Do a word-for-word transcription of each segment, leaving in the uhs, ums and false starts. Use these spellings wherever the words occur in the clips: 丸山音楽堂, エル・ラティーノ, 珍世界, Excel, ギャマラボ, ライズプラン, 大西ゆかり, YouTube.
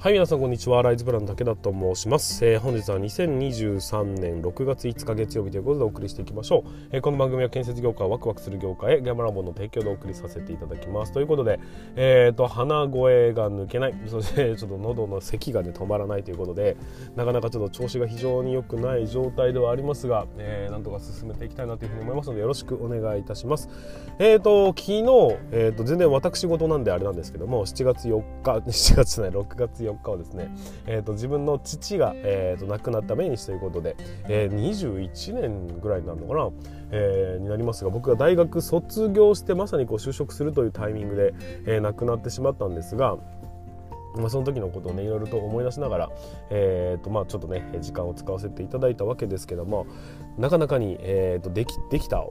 はい、皆さんこんにちは。ライズプラン竹田と申します。えー、本日はにせんにじゅうさんねんろくがついつか月曜日ということでお送りしていきましょう。えー、この番組は建設業界をワクワクする業界へギャマラボの提供でお送りさせていただきます。ということで、えー、と鼻声が抜けない、そしてちょっと喉の咳が、ね、止まらないということで、なかなかちょっと調子が非常に良くない状態ではありますが、えー、なんとか進めていきたいなというふうに思いますので、よろしくお願いいたします。えー、と昨日、えー、と全然私事なんであれなんですけども、しちがつよっかしちがつじゃないろくがつよっかはですね、えー、と自分の父が、えー、と亡くなった命日ということで、えー、にじゅういちねんぐらいになるのかな、えー、になりますが、僕が大学卒業してまさにこう就職するというタイミングで、えー、亡くなってしまったんですが、まあ、その時のことをね、いろいろと思い出しながら、えーとまあ、ちょっとね時間を使わせていただいたわけですけども、なかなかに、えー、とでき、できた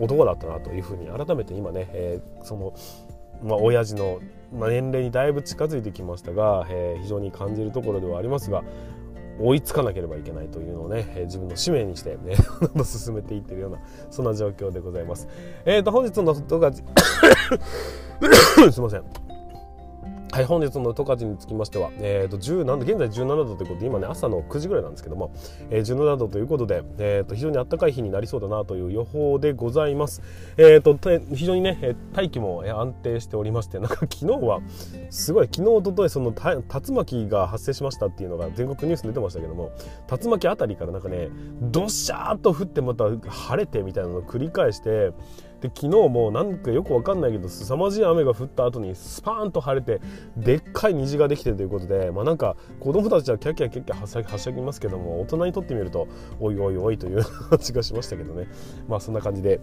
男だったなというふうに改めて今ね、えー、そのまあ、親父の年齢にだいぶ近づいてきましたが、えー、非常に感じるところではありますが、追いつかなければいけないというのをね、えー、自分の使命にして、ね、進めていっているような、そんな状況でございます。えーと本日のトカチすいません、はい、本日のトカチにつきましては、えー、と10なんで現在じゅうななどということで、今ね朝のくじぐらいなんですけども、えー、じゅうななどということで、えー、と非常に暖かい日になりそうだなという予報でございます。えー、と非常にね大気も安定しておりまして、なんか昨日はすごい、昨日おとといその竜巻が発生しましたっていうのが全国ニュースに出てましたけども、竜巻あたりからなんかねどしゃーっと降ってまた晴れてみたいなのを繰り返して、で昨日もなんかよくわかんないけど凄まじい雨が降った後にスパーンと晴れて、でっかい虹ができてということで、まあ、なんか子供たちはキャキャキャキャはしゃぎますけども、大人にとってみるとおいおいおいという気がしましたけどね。まあそんな感じで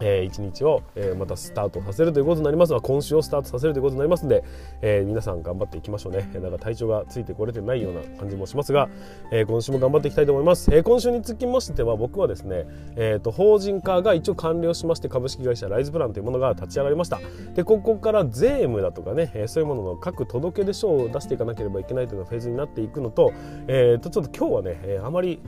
えー、一日を、えー、またスタートさせるということになりますが、今週をスタートさせるということになりますので、えー、皆さん頑張っていきましょうね。なんか体調がついてこれてないような感じもしますが、えー、今週も頑張っていきたいと思います。えー、今週につきましては、僕はですね、えー、と法人化が一応完了しまして、株式会社ライズプランというものが立ち上がりました。でここから税務だとかね、えー、そういうものの各届出書を出していかなければいけないというのがフェーズになっていくのと、えー、とちょっと今日はね、えー、あまり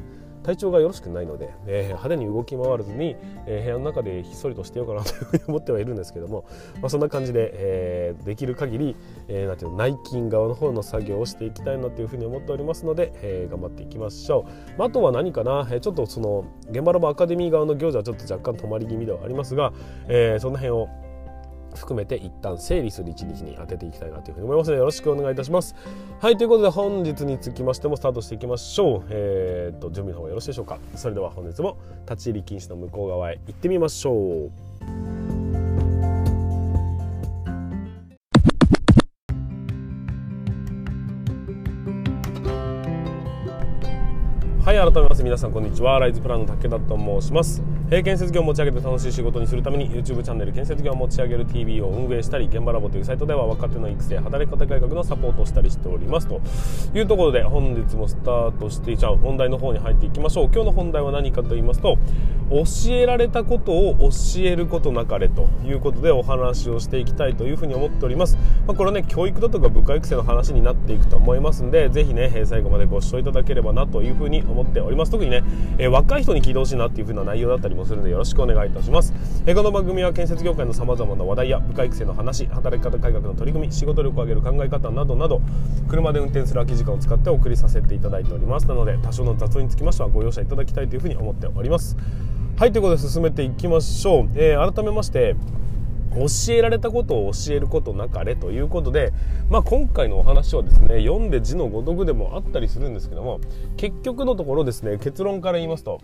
体調がよろしくないので、えー、派手に動き回らずに、えー、部屋の中でひっそりとしてようかなというふうに思ってはいるんですけども、まあ、そんな感じで、えー、できる限り、えー、なんていうの、内勤側の方の作業をしていきたいなというふうに思っておりますので、えー、頑張っていきましょう。まあ、あとは何かな、えー、ちょっとその現場のアカデミー側の行事はちょっと若干止まり気味ではありますが、えー、その辺を含めて一旦整理する一日に当てていきたいなというふうに思いますので、よろしくお願いいたします。はい、ということで本日につきましてもスタートしていきましょう。えー、と準備の方よろしいでしょうか。それでは本日も立ち入り禁止の向こう側へ行ってみましょう。はい、改めまして皆さんこんにちは。ライズプランの竹田と申します。えー、建設業を持ち上げて楽しい仕事にするために YouTube チャンネル建設業を持ち上げる ティービー を運営したり、現場ラボというサイトでは若手の育成、働き方改革のサポートをしたりしておりますというところで、本日もスタートしてじゃあ本題の方に入っていきましょう。今日の本題は何かと言いますと、教えられたことを教えることなかれということでお話をしていきたいというふうに思っております。まあ、これはね教育だとか部下育成の話になっていくと思いますので、ぜひね最後までご視聴いただければなというふうに思いますっております。特にね、えー、若い人に聞いてほしいなっていう風な内容だったりもするので、よろしくお願いいたします。えー、この番組は建設業界の様々な話題や部下育成の話、働き方改革の取り組み、仕事力を上げる考え方などなど、車で運転する空き時間を使ってお送りさせていただいております。なので多少の雑音につきましてはご容赦いただきたいという風に思っております。はい、ということで進めていきましょう。えー、改めまして教えられたことを教えることなかれということで、まあ、今回のお話はですね、読んで字のごとくでもあったりするんですけども、結局のところですね、結論から言いますと、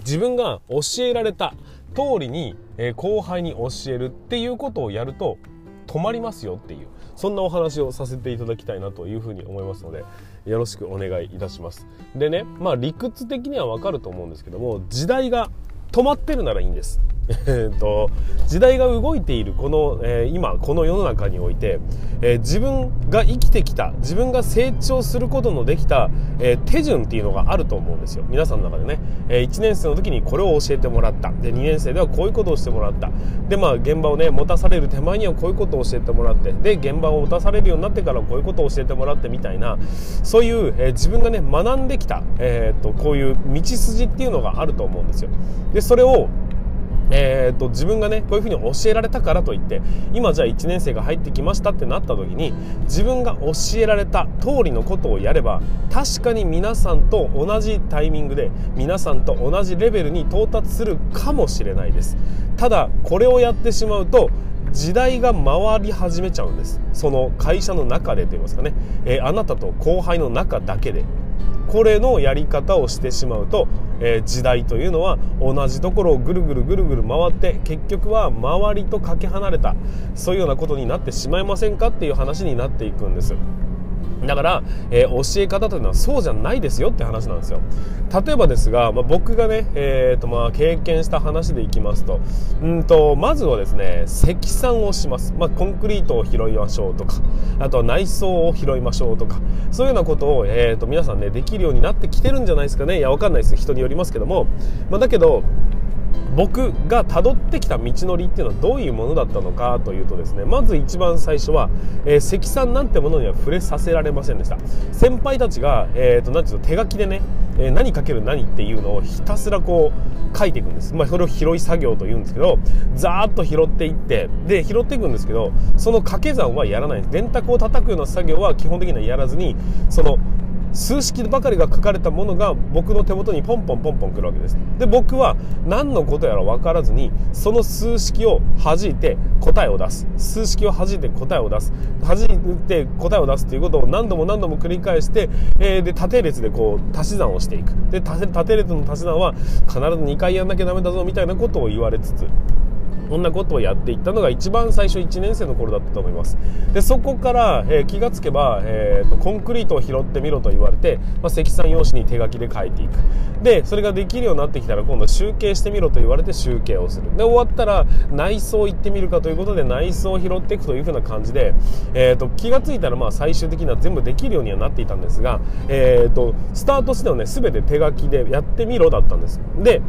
自分が教えられた通りに後輩に教えるっていうことをやると止まりますよっていう、そんなお話をさせていただきたいなというふうに思いますので、よろしくお願いいたします。でね、まあ理屈的にはわかると思うんですけども、時代が止まってるならいいんです。えーと、時代が動いているこの、えー、今この世の中において、えー、自分が生きてきた、自分が成長することのできた、えー、手順っていうのがあると思うんですよ、皆さんの中でね。えー、いちねん生の時にこれを教えてもらった。でにねん生ではこういうことをしてもらった。でまあ現場をね持たされる手前にはこういうことを教えてもらって、で現場を持たされるようになってからこういうことを教えてもらってみたいな、そういう、えー、自分がね学んできた、えーと、こういう道筋っていうのがあると思うんですよ。でそれをえー、と自分がねこういうふうに教えられたからといって今じゃあいちねん生が入ってきましたってなった時に自分が教えられた通りのことをやれば確かに皆さんと同じタイミングで皆さんと同じレベルに到達するかもしれないです。ただこれをやってしまうと時代が回り始めちゃうんです。その会社の中でといいますかね、えー、あなたと後輩の中だけでこれのやり方をしてしまうと、えー、時代というのは同じところをぐるぐるぐるぐる回って結局は周りとかけ離れたそういうようなことになってしまいませんかっていう話になっていくんです。だから、えー、教え方というのはそうじゃないですよって話なんですよ。例えばですが、まあ、僕がね、えーとまあ、経験した話でいきますと、うんとまずはですね積算をします、まあ、コンクリートを拾いましょうとかあとは内装を拾いましょうとかそういうようなことを、えーと皆さんねできるようになってきてるんじゃないですかね。いやわかんないです、人によりますけども、まあ、だけど僕がたどってきた道のりっていうのはどういうものだったのかというとですね、まず一番最初は、えー、積算なんてものには触れさせられませんでした。先輩たちが、えー、となんていうの手書きでね、えー、何かける何っていうのをひたすらこう書いていくんです、まあ、それを拾い作業というんですけどざーっと拾っていってで拾っていくんですけどその掛け算はやらないんです。電卓を叩くような作業は基本的にはやらずにその数式ばかりが書かれたものが僕の手元にポンポンポンポン来るわけです。で僕は何のことやら分からずにその数式を弾いて答えを出す数式を弾いて答えを出す弾いて答えを出すということを何度も何度も繰り返して、えー、で縦列でこう足し算をしていく。で縦列の足し算は必ずにかいやんなきゃダメだぞみたいなことを言われつつこんなことをやっていったのが一番最初いちねん生の頃だったと思います。でそこから、えー、気がつけば、えー、とコンクリートを拾ってみろと言われて、まあ、積算用紙に手書きで書いていく。でそれができるようになってきたら今度集計してみろと言われて集計をする。で終わったら内装行ってみるかということで内装を拾っていくというふうな感じで、えー、と気がついたらまあ最終的には全部できるようにはなっていたんですが、えー、とスタートしてはね全て手書きでやってみろだったんです。で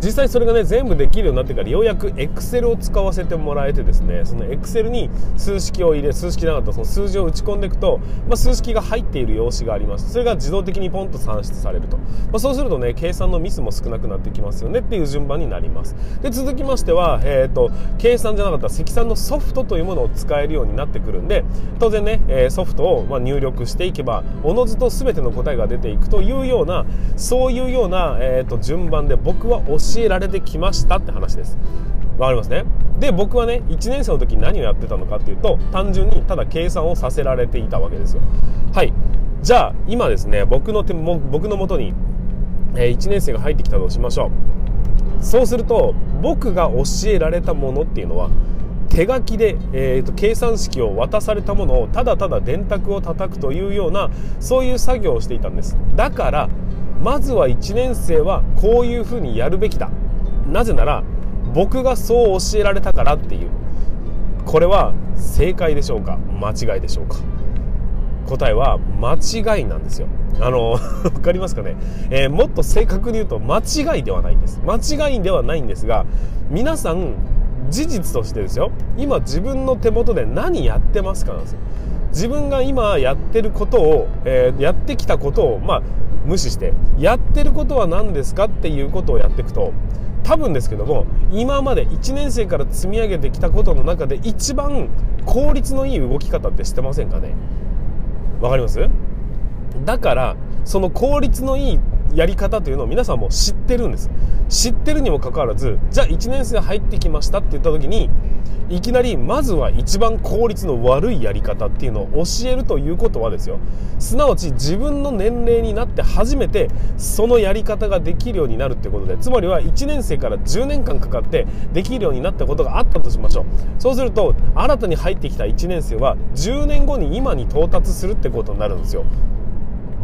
実際それがね全部できるようになってからようやく Excel を使わせてもらえてですねその Excel に数式を入れ数式なかったその数字を打ち込んでいくと、まあ、数式が入っている用紙があります。それが自動的にポンと算出されると、まあ、そうするとね計算のミスも少なくなってきますよねっていう順番になります。で続きましては、えー、と計算じゃなかった積算のソフトというものを使えるようになってくるんで当然ねソフトをまあ入力していけばおのずと全ての答えが出ていくというようなそういうような、えー、と順番で僕は教え教えられてきましたって話です。わかりますね。で僕はねいちねん生の時に何をやってたのかっていうと単純にただ計算をさせられていたわけですよ。はいじゃあ今ですね僕の手も僕の元に、えー、いちねん生が入ってきたとしましょう。そうすると僕が教えられたものっていうのは手書きで、えー、と計算式を渡されたものをただただ電卓を叩くというようなそういう作業をしていたんです。だからまずはいちねん生はこういうふうにやるべきだ。なぜなら僕がそう教えられたからっていうこれは正解でしょうか間違いでしょうか。答えは間違いなんですよ。あのわかりますかね、えー、もっと正確に言うと間違いではないんです。間違いではないんですが皆さん事実としてですよ今自分の手元で何やってますかなんですよ。自分が今やってることを、えー、やってきたことをまあ無視してやってることは何ですかっていうことをやっていくと多分ですけども今までいちねん生から積み上げてきたことの中で一番効率のいい動き方ってしてませんかね。わかります。だからその効率のいいやり方というのを皆さんも知ってるんです。知ってるにもかかわらずじゃあいちねん生入ってきましたって言った時にいきなりまずは一番効率の悪いやり方っていうのを教えるということはですよすなわち自分の年齢になって初めてそのやり方ができるようになるってことでつまりはいちねん生からじゅうねんかんかかってできるようになったことがあったとしましょう。そうすると新たに入ってきたいちねん生はじゅうねんごに今に到達するってことになるんですよ。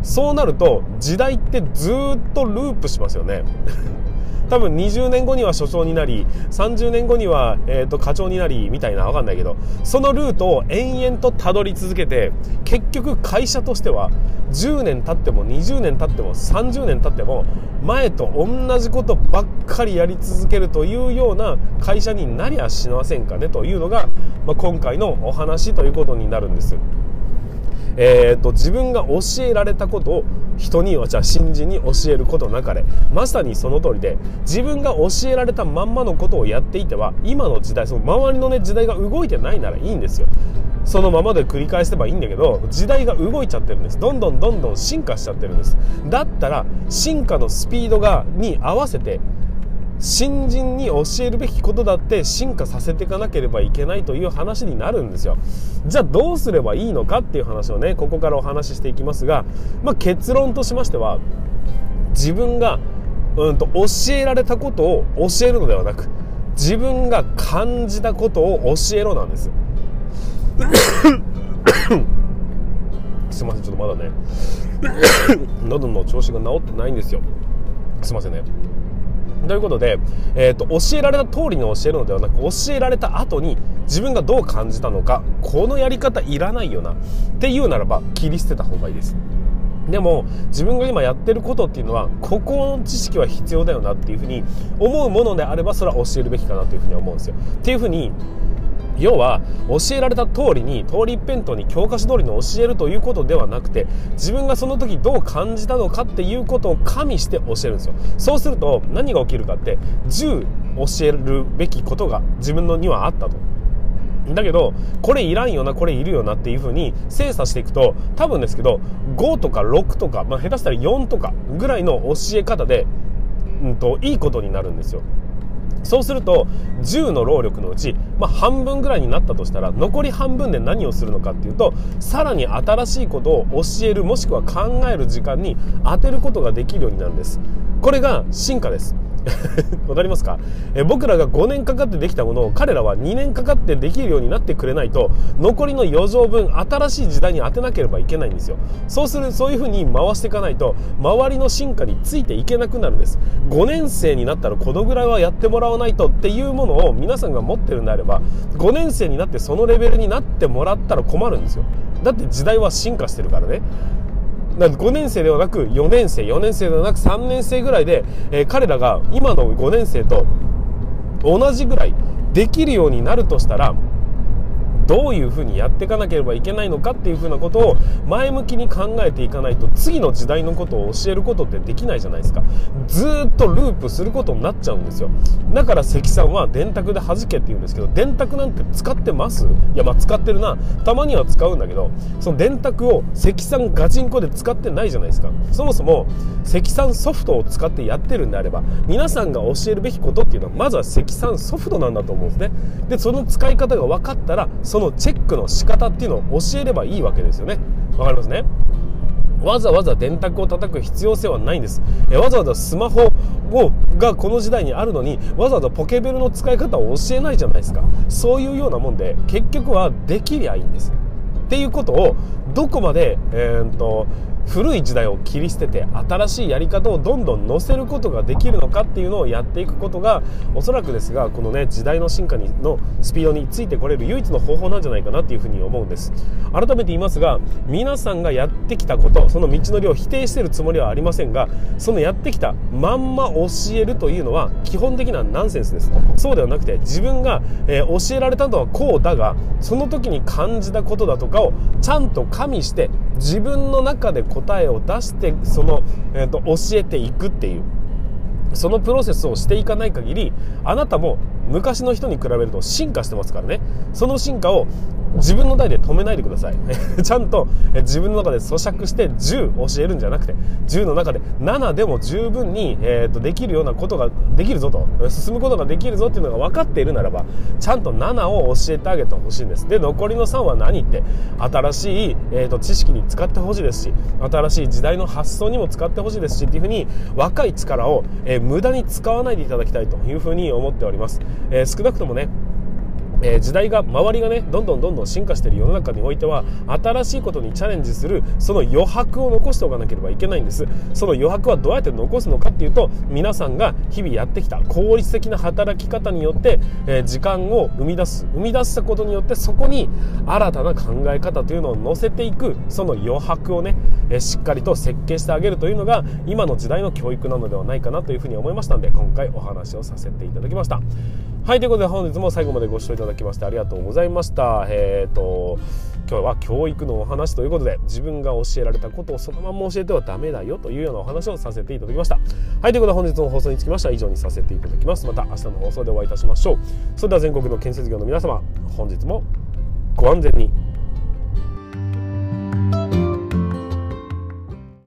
そうなると時代ってずっとループしますよね。多分にじゅうねんごには所長になりさんじゅうねんごには、えー、と課長になりみたいな分かんないけどそのルートを延々とたどり続けて結局会社としてはじゅうねん経ってもにじゅうねん経ってもさんじゅうねん経っても前と同じことばっかりやり続けるというような会社になりゃしませんかねというのが、まあ、今回のお話ということになるんです。えー、と自分が教えられたことを人にはじゃあ信じに教えることの中でまさにその通りで、自分が教えられたまんまのことをやっていては今の時代、その周りの、ね、時代が動いてないならいいんですよ。そのままで繰り返せばいいんだけど、時代が動いちゃってるんです。どんどんどんどん進化しちゃってるんです。だったら進化のスピードがに合わせて新人に教えるべきことだって進化させていかなければいけないという話になるんですよ。じゃあどうすればいいのかっていう話をね、ここからお話ししていきますが、まあ、結論としましては、自分が、うんと、教えられたことを教えるのではなく、自分が感じたことを教えろなんです。すいません、ちょっとまだね喉の調子が治ってないんですよ。すいませんね。ということで、えーと、教えられた通りに教えるのではなく、教えられた後に自分がどう感じたのか、このやり方いらないよなっていうならば切り捨てた方がいいです。でも自分が今やってることっていうのはここの知識は必要だよなっていうふうに思うものであれば、それは教えるべきかなというふうに思うんですよ。っていうふうに、要は教えられた通りに、通り一辺倒に教科書通りに教えるということではなくて、自分がその時どう感じたのかっていうことを加味して教えるんですよ。そうすると何が起きるかって、じゅう教えるべきことが自分のにはあったと。だけどこれいらんよな、これいるよなっていう風に精査していくと、多分ですけどごとかろくとか、まあ、下手したらよんとかぐらいの教え方で、うんと、いいことになるんですよ。そうするとじゅうの労力のうち、まあ、半分ぐらいになったとしたら、残り半分で何をするのかっていうと、さらに新しいことを教える、もしくは考える時間に当てることができるようになるんです。これが進化です。わかりますか？え僕らがごねんかかってできたものを彼らはにねんかかってできるようになってくれないと、残りの余剰分新しい時代に当てなければいけないんですよ。そうする、そういう風に回していかないと周りの進化についていけなくなるんです。ごねん生になったらこのぐらいはやってもらわないとっていうものを皆さんが持ってるんであれば、ごねん生になってそのレベルになってもらったら困るんですよ。だって時代は進化してるからね。ごねん生ではなくよねん生、よねん生ではなくさんねん生ぐらいで、えー、彼らが今のごねん生と同じぐらいできるようになるとしたら、どういうふうにやっていかなければいけないのかっていうふうなことを前向きに考えていかないと、次の時代のことを教えることってできないじゃないですか。ずーっとループすることになっちゃうんですよ。だから関さんは電卓で弾けって言うんですけど、電卓なんて使ってます？いや、まあ使ってるな、たまには使うんだけど、その電卓を関さんガチンコで使ってないじゃないですか。そもそも関さんソフトを使ってやってるんであれば、皆さんが教えるべきことっていうのはまずは関さんソフトなんだと思うんですね。でその使い方が分かったら、そのチェックの仕方っていうのを教えればいいわけですよね。わかりますね。わざわざ電卓を叩く必要性はないんです。えわざわざスマホをがこの時代にあるのに、わざわざポケベルの使い方を教えないじゃないですか。そういうようなもんで、結局はできりゃいいんですっていうことを、どこまで、えー、っと古い時代を切り捨てて新しいやり方をどんどん載せることができるのかっていうのをやっていくことが、おそらくですがこのね、時代の進化にのスピードについてこれる唯一の方法なんじゃないかなっていうふうに思うんです。改めて言いますが、皆さんがやってきたこと、その道のりを否定してるつもりはありませんが、そのやってきたまんま教えるというのは基本的なナンセンスです。そうではなくて、自分が、えー、教えられたのはこうだが、その時に感じたことだとかをちゃんと加味して自分の中で答えを出して、その、えーと、教えていくっていう、そのプロセスをしていかない限り、あなたも昔の人に比べると進化してますからね。その進化を自分の代で止めないでください。ちゃんと自分の中で咀嚼して、じゅう教えるんじゃなくて、じゅうの中でななでも十分に、えー、とできるようなことができるぞと、進むことができるぞっていうのが分かっているならば、ちゃんとななを教えてあげてほしいんです。で残りのさんは何って、新しい、えー、と知識に使ってほしいですし、新しい時代の発想にも使ってほしいですしっていうふうに、若い力を、えー、無駄に使わないでいただきたいというふうに思っております。えー、少なくともね、えー、時代が、周りがね、どんどんどんどん進化している世の中においては、新しいことにチャレンジする、その余白を残しておかなければいけないんです。その余白はどうやって残すのかっていうと、皆さんが日々やってきた効率的な働き方によって、えー、時間を生み出す生み出したことによって、そこに新たな考え方というのを載せていく、その余白をね、えー、しっかりと設計してあげるというのが今の時代の教育なのではないかなというふうに思いましたので、今回お話をさせていただきました。はい、ということで本日も最後までご視聴いただきだきましてありがとうございました。えーと今日は教育のお話ということで、自分が教えられたことをそのまま教えてはダメだよというようなお話をさせていただきました。はい、ということで本日の放送につきましては以上にさせていただきます。また明日の放送でお会いいたしましょう。それでは全国の建設業の皆様、本日もご安全に。